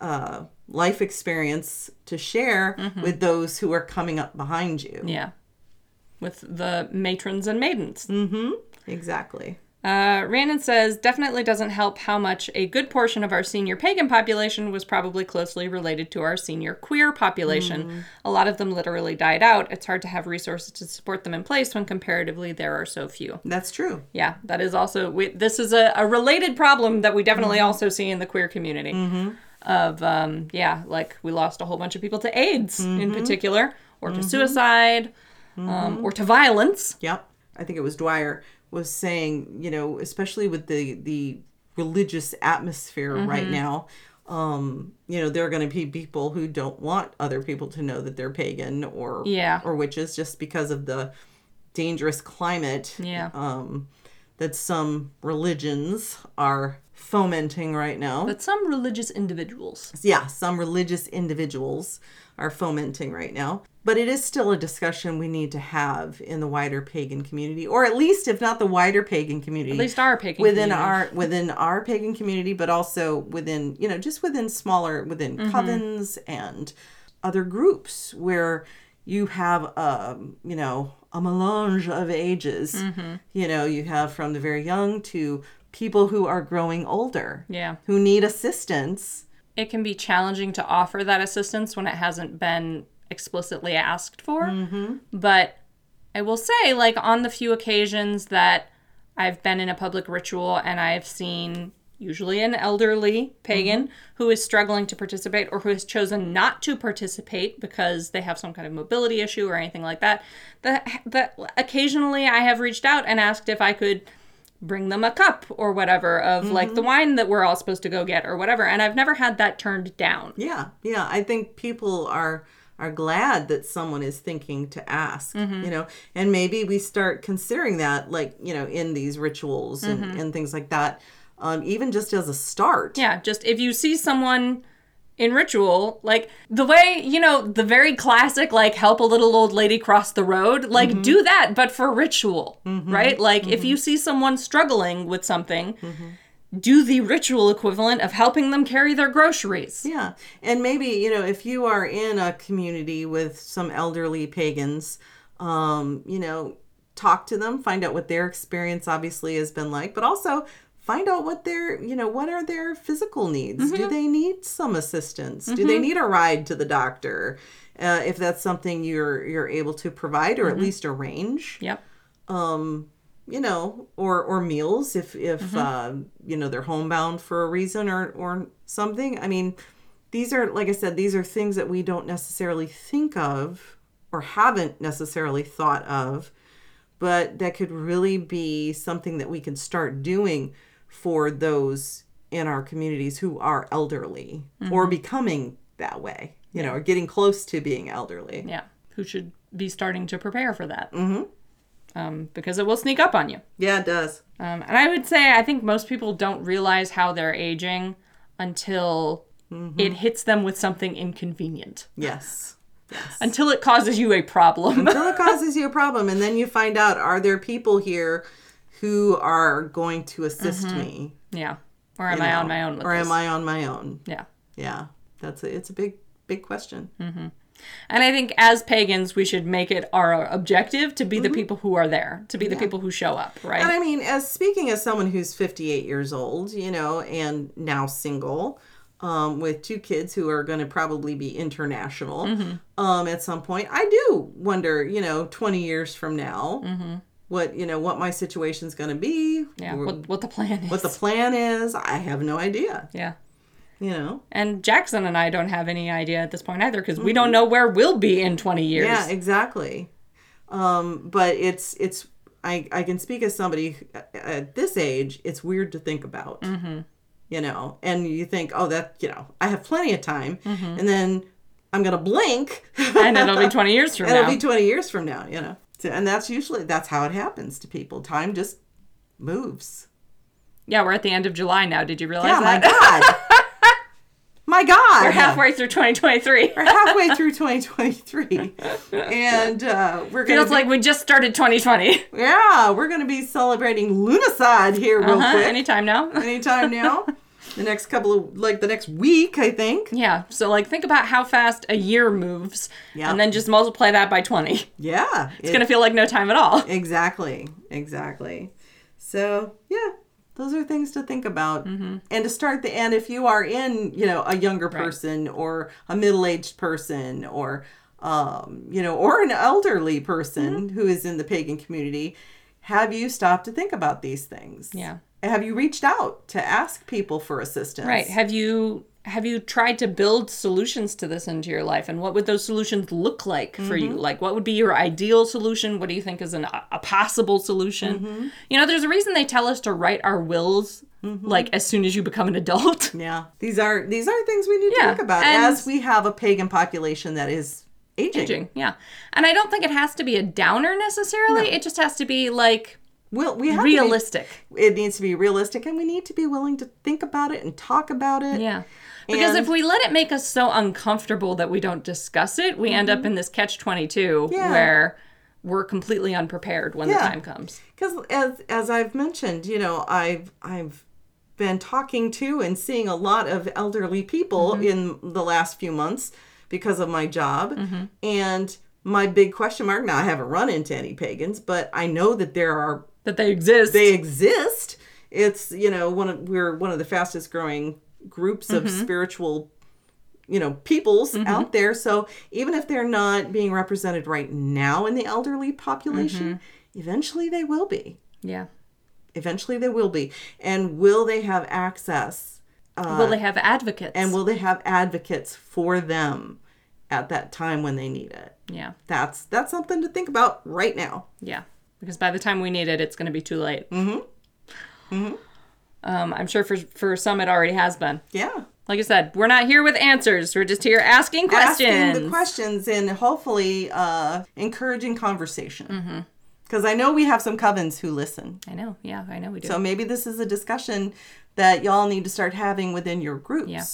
uh life experience to share mm-hmm. with those who are coming up behind you. Yeah. With the matrons and maidens. Mm-hmm. Exactly. Uh, Rannon says, definitely doesn't help how much a good portion of our senior pagan population was probably closely related to our senior queer population. Mm. A lot of them literally died out. It's hard to have resources to support them in place when comparatively there are so few. That's true. Yeah, that is also, we, this is a, a related problem that we definitely mm-hmm. also see in the queer community. Mm-hmm. Of, um, yeah, like we lost a whole bunch of people to AIDS mm-hmm. in particular, or to mm-hmm. suicide. Mm-hmm. Um, or to violence. Yep. I think it was Dwyer was saying, you know, especially with the, the religious atmosphere mm-hmm. right now, um, you know, there are going to be people who don't want other people to know that they're pagan or yeah. or witches just because of the dangerous climate yeah. um, that some religions are fomenting right now. But some religious individuals. Yeah, some religious individuals are fomenting right now. But it is still a discussion we need to have in the wider pagan community, or at least, if not the wider pagan community, at least our pagan within community. our within our pagan community, but also within, you know, just within smaller within mm-hmm. covens and other groups where you have um, you know, a melange of ages. Mm-hmm. You know, you have from the very young to people who are growing older, yeah, who need assistance. It can be challenging to offer that assistance when it hasn't been explicitly asked for. Mm-hmm. But I will say, like, on the few occasions that I've been in a public ritual and I've seen usually an elderly pagan mm-hmm. who is struggling to participate or who has chosen not to participate because they have some kind of mobility issue or anything like that, that, that occasionally I have reached out and asked if I could bring them a cup or whatever of mm-hmm. like the wine that we're all supposed to go get or whatever. And I've never had that turned down. Yeah. Yeah. I think people are, are glad that someone is thinking to ask, mm-hmm. you know, and maybe we start considering that, like, you know, in these rituals and, mm-hmm. and things like that. Um, even just as a start. Yeah. Just if you see someone in ritual, like the way, you know, the very classic, like, help a little old lady cross the road, like mm-hmm. do that, but for ritual, mm-hmm. right? Like mm-hmm. if you see someone struggling with something, mm-hmm. do the ritual equivalent of helping them carry their groceries. Yeah. And maybe, you know, if you are in a community with some elderly pagans, um, you know, talk to them, find out what their experience obviously has been like, but also find out what their, you know, what are their physical needs? Mm-hmm. Do they need some assistance? Mm-hmm. Do they need a ride to the doctor? Uh, if that's something you're you're able to provide or mm-hmm. at least arrange. Yep. Um, you know, or or meals if if mm-hmm. uh, you know, they're homebound for a reason or or something. I mean, these are, like I said, these are things that we don't necessarily think of or haven't necessarily thought of, but that could really be something that we can start doing for those in our communities who are elderly mm-hmm. or becoming that way, you yeah. know, or getting close to being elderly. Yeah. Who should be starting to prepare for that. Mm-hmm. Um, because it will sneak up on you. Yeah, it does. Um, and I would say, I think most people don't realize how they're aging until mm-hmm. it hits them with something inconvenient. Yes. Yes. Until it causes you a problem. Until it causes you a problem. And then you find out, are there people here who are going to assist mm-hmm. me? Yeah. Or am you I know? on my own with or this? Or am I on my own? Yeah. Yeah. That's a, it's a big, big question. Mm-hmm. And I think as pagans, we should make it our objective to be mm-hmm. the people who are there, to be yeah. the people who show up, right? And I mean, as speaking as someone who's fifty-eight years old, you know, and now single, um, with two kids who are going to probably be international mm-hmm. um, at some point, I do wonder, you know, twenty years from now, mm-hmm. what, you know, what my situation's going to be. Yeah, what, what the plan is. What the plan is, I have no idea. Yeah. You know. And Jackson and I don't have any idea at this point either, because mm-hmm. we don't know where we'll be in twenty years. Yeah, exactly. Um, but it's, it's I, I can speak as somebody at this age, it's weird to think about. Mm-hmm. You know, and you think, oh, that, you know, I have plenty of time. Mm-hmm. And then I'm going to blink. And it'll be twenty years from now. It'll be twenty years from now, you know. So, and that's usually, that's how it happens to people. Time just moves. Yeah, we're at the end of July now. Did you realize yeah, that? My God. My God. We're halfway through twenty twenty-three. We're halfway through twenty twenty-three. And uh, we're going to... Feels be, like we just started twenty twenty. Yeah, we're going to be celebrating Lunaside here real uh-huh, quick. Anytime now. Anytime now. The next couple of, like, the next week, I think. Yeah. So, like, think about how fast a year moves. Yeah. And then just multiply that by twenty. Yeah. It's it, going to feel like no time at all. Exactly. Exactly. So, yeah. Those are things to think about. Mm-hmm. And to start the end, if you are in, you know, a younger person right. or a middle-aged person or, um, you know, or an elderly person mm-hmm. who is in the pagan community, have you stopped to think about these things? Yeah. Have you reached out to ask people for assistance? Right. Have you have you tried to build solutions to this into your life? And what would those solutions look like for mm-hmm. you? Like, what would be your ideal solution? What do you think is an, a possible solution? Mm-hmm. You know, there's a reason they tell us to write our wills, mm-hmm. like, as soon as you become an adult. Yeah. These are, these are things we need yeah. to think about and as we have a pagan population that is aging. Aging, yeah. And I don't think it has to be a downer necessarily. No. It just has to be like well, we have realistic. Be, it needs to be realistic, and we need to be willing to think about it and talk about it. Yeah. Because and, if we let it make us so uncomfortable that we don't discuss it, we mm-hmm. end up in this catch twenty-two yeah. where we're completely unprepared when yeah. the time comes. Because as as I've mentioned, you know, I've I've been talking to and seeing a lot of elderly people mm-hmm. in the last few months because of my job. Mm-hmm. And my big question mark, now I haven't run into any pagans, but I know that there are... That they exist. They exist. It's, you know, one of, we're one of the fastest growing groups mm-hmm. of spiritual, you know, peoples mm-hmm. out there. So even if they're not being represented right now in the elderly population, mm-hmm. eventually they will be. Yeah. Eventually they will be. And will they have access? Uh, will they have advocates? And will they have advocates for them at that time when they need it? Yeah. That's that's something to think about right now. Yeah. Because by the time we need it, it's going to be too late. Mm-hmm. Mm-hmm. Um, I'm sure for, for some it already has been. Yeah. Like I said, we're not here with answers. We're just here asking questions. Asking the questions and hopefully uh, encouraging conversation. Mm-hmm. Because I know we have some covens who listen. I know. Yeah, I know we do. So maybe this is a discussion that y'all need to start having within your groups. Yeah.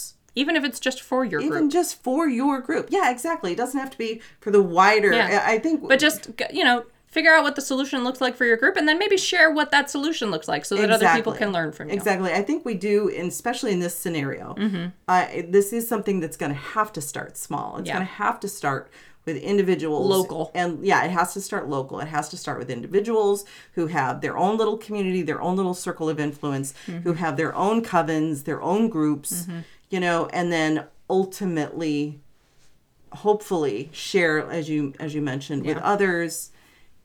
Even if it's just for your Even group. Even just for your group. Yeah, exactly. It doesn't have to be for the wider. Yeah. I think. But just, you know, figure out what the solution looks like for your group and then maybe share what that solution looks like so that exactly. other people can learn from you. Exactly. I think we do, and especially in this scenario, mm-hmm. uh, this is something that's going to have to start small. It's yeah. going to have to start with individuals. Local. And yeah, it has to start local. It has to start with individuals who have their own little community, their own little circle of influence, mm-hmm. who have their own covens, their own groups, mm-hmm. you know, and then ultimately, hopefully share, as you, as you mentioned, yeah. with others.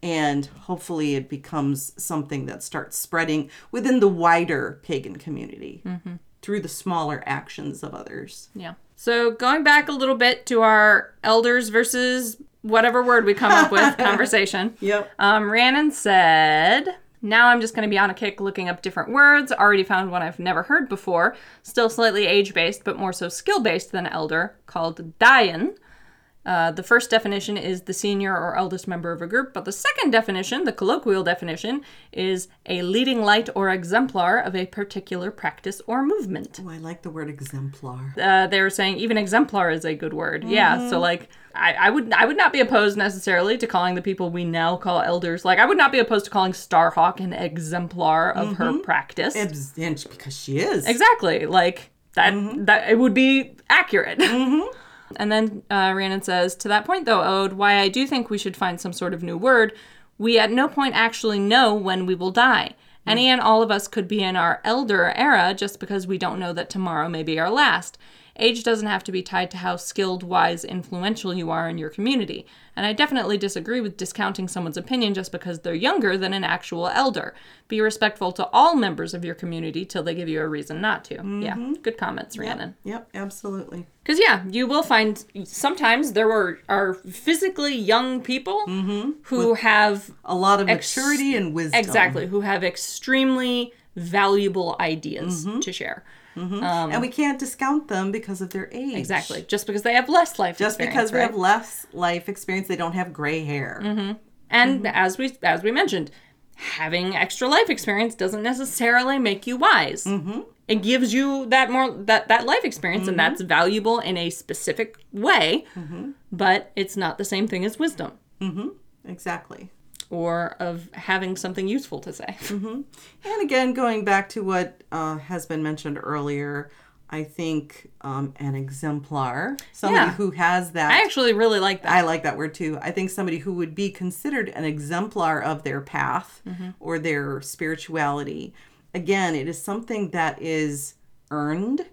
And hopefully it becomes something that starts spreading within the wider pagan community mm-hmm. through the smaller actions of others. Yeah. So going back a little bit to our elders versus whatever word we come up with conversation. Yep. Um, Rannon said, now I'm just going to be on a kick looking up different words. Already found one I've never heard before. Still slightly age-based, but more so skill-based than elder, called Dayan. Uh, the first definition is the senior or eldest member of a group, but the second definition, the colloquial definition, is a leading light or exemplar of a particular practice or movement. Oh, I like the word exemplar. Uh, they were saying even exemplar is a good word. Mm-hmm. Yeah, so like I, I would I would not be opposed necessarily to calling the people we now call elders. Like I would not be opposed to calling Starhawk an exemplar of mm-hmm. her practice. Ex- because she is. Exactly. Like that, mm-hmm. that it would be accurate. Mm-hmm. And then uh, Rhiannon says, to that point, though, Ode, why I do think we should find some sort of new word, we at no point actually know when we will die. Mm. Any and all of us could be in our elder era just because we don't know that tomorrow may be our last. Age doesn't have to be tied to how skilled, wise, influential you are in your community. And I definitely disagree with discounting someone's opinion just because they're younger than an actual elder. Be respectful to all members of your community till they give you a reason not to. Mm-hmm. Yeah, good comments, Rhiannon. Yep, yep, absolutely. Because, yeah, you will find sometimes there are, are physically young people mm-hmm. who With have... a lot of ex- maturity and wisdom. Exactly, who have extremely valuable ideas mm-hmm. to share. Mm-hmm. Um, and we can't discount them because of their age. Exactly. Just because they have less life Just experience. Just because they right? have less life experience, they don't have gray hair. Mm-hmm. And mm-hmm. as we as we mentioned, having extra life experience doesn't necessarily make you wise. Mm-hmm. It gives you that more that, that life experience, mm-hmm. and that's valuable in a specific way, mm-hmm. but it's not the same thing as wisdom. Mm-hmm. Exactly. Or of having something useful to say. Mm-hmm. And again, going back to what uh, has been mentioned earlier, I think um, an exemplar, somebody yeah. who has that. I actually really like that. I like that word too. I think somebody who would be considered an exemplar of their path mm-hmm. or their spirituality. Again, it is something that is earned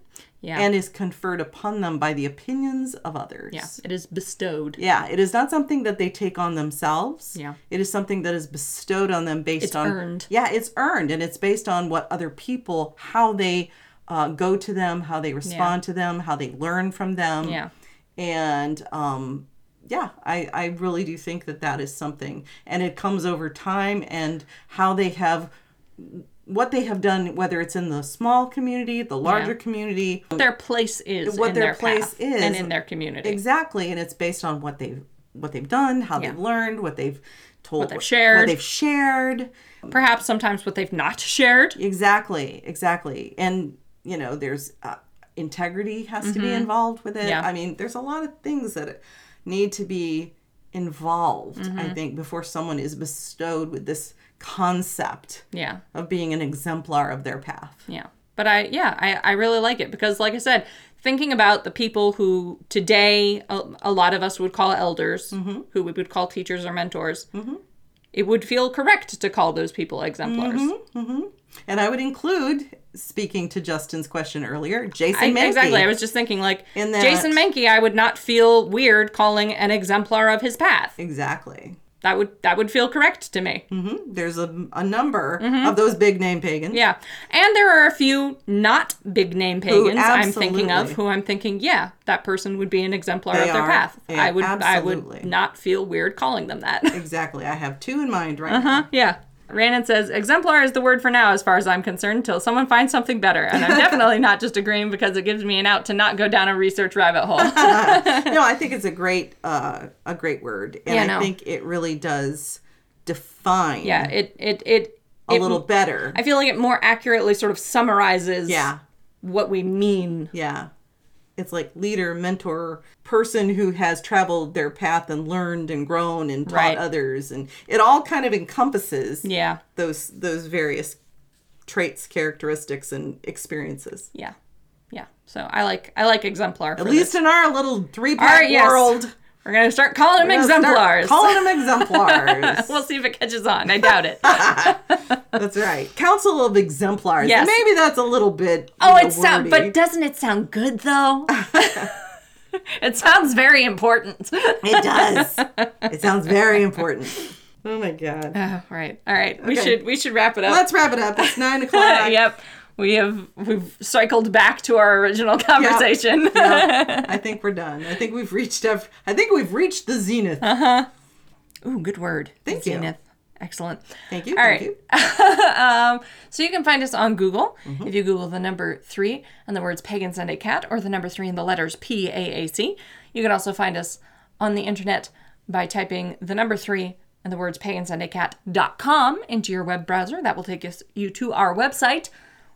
yeah. and is conferred upon them by the opinions of others. Yeah, it is bestowed. Yeah, it is not something that they take on themselves. Yeah. It is something that is bestowed on them based it's on... It's earned. Yeah, it's earned, and it's based on what other people, how they uh, go to them, how they respond yeah. to them, how they learn from them. Yeah. And, um, yeah, I, I really do think that that is something. And it comes over time and how they have... what they have done, whether it's in the small community, the larger yeah. community. What their place is what in their, their place path is, and in their community. Exactly. And it's based on what they've what they've done, how yeah. they've learned, what they've told, what they've shared, what they've shared, perhaps sometimes what they've not shared. Exactly, exactly. And you know, there's uh, integrity has mm-hmm. to be involved with it. Yeah. I mean, there's a lot of things that need to be involved, mm-hmm. I think, before someone is bestowed with this concept yeah. of being an exemplar of their path. Yeah. But I, yeah, I, I really like it because, like I said, thinking about the people who today a, a lot of us would call elders, mm-hmm. who we would call teachers or mentors, mm-hmm. it would feel correct to call those people exemplars. Mm-hmm. Mm-hmm. And I would include, speaking to Justin's question earlier, Jason I, Mankey. Exactly. I was just thinking, like, that, Jason Mankey, I would not feel weird calling an exemplar of his path. Exactly. That would that would feel correct to me. Mm-hmm. There's a, a number mm-hmm. of those big name pagans. Yeah. And there are a few not big name pagans who, I'm thinking of who I'm thinking, yeah, that person would be an exemplar they of their are. path. Yeah, I would absolutely. I would not feel weird calling them that. Exactly. I have two in mind right uh-huh. now. Uh-huh. Yeah. Rannon says, exemplar is the word for now, as far as I'm concerned, until someone finds something better. And I'm definitely not just agreeing because it gives me an out to not go down a research rabbit hole. No, I think it's a great uh, a great word. And yeah, no. I think it really does define yeah, it, it, it, a it, little better. I feel like it more accurately sort of summarizes yeah. what we mean. Yeah. It's like leader, mentor, person who has traveled their path and learned and grown and taught right. others. And it all kind of encompasses yeah. those those various traits, characteristics, and experiences. Yeah. Yeah. So I like I like exemplar. At least this. in our little three-part yes. world. We're going to start calling them exemplars. Calling them exemplars. We'll see if it catches on. I doubt it. That's right. Council of Exemplars. Yes. And maybe that's a little bit Oh, it sounds but doesn't it sound good though? It sounds very important. It does. It sounds very important. Oh my god. Oh, right. All right. Okay. We should we should wrap it up. Let's wrap it up. It's nine o'clock. Yep. We have, we've cycled back to our original conversation. Yep, yep. I think we're done. I think we've reached, up, I think we've reached the zenith. Uh-huh. Ooh, good word. Thank zenith. you. Zenith. Excellent. Thank you. All thank right. You. um, so you can find us on Google. Mm-hmm. If you Google the number three and the words Pagans and a Cat, or the number three and the letters P A A C. You can also find us on the internet by typing the number three and the words Pagan and a Cat dot com into your web browser. That will take us, you to our website,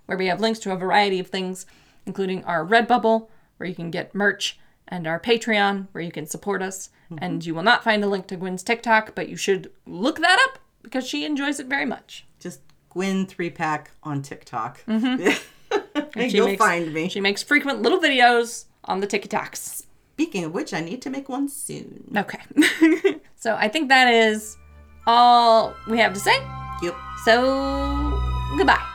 where we have links to a variety of things, including our Redbubble, where you can get merch, and our Patreon, where you can support us. Mm-hmm. And you will not find a link to Gwyn's TikTok, but you should look that up because she enjoys it very much. Just Gwyn three-pack on TikTok. Mm-hmm. and, and you'll makes, find me. She makes frequent little videos on the TikToks. Speaking of which, I need to make one soon. Okay. So I think that is all we have to say. Yep. So, goodbye.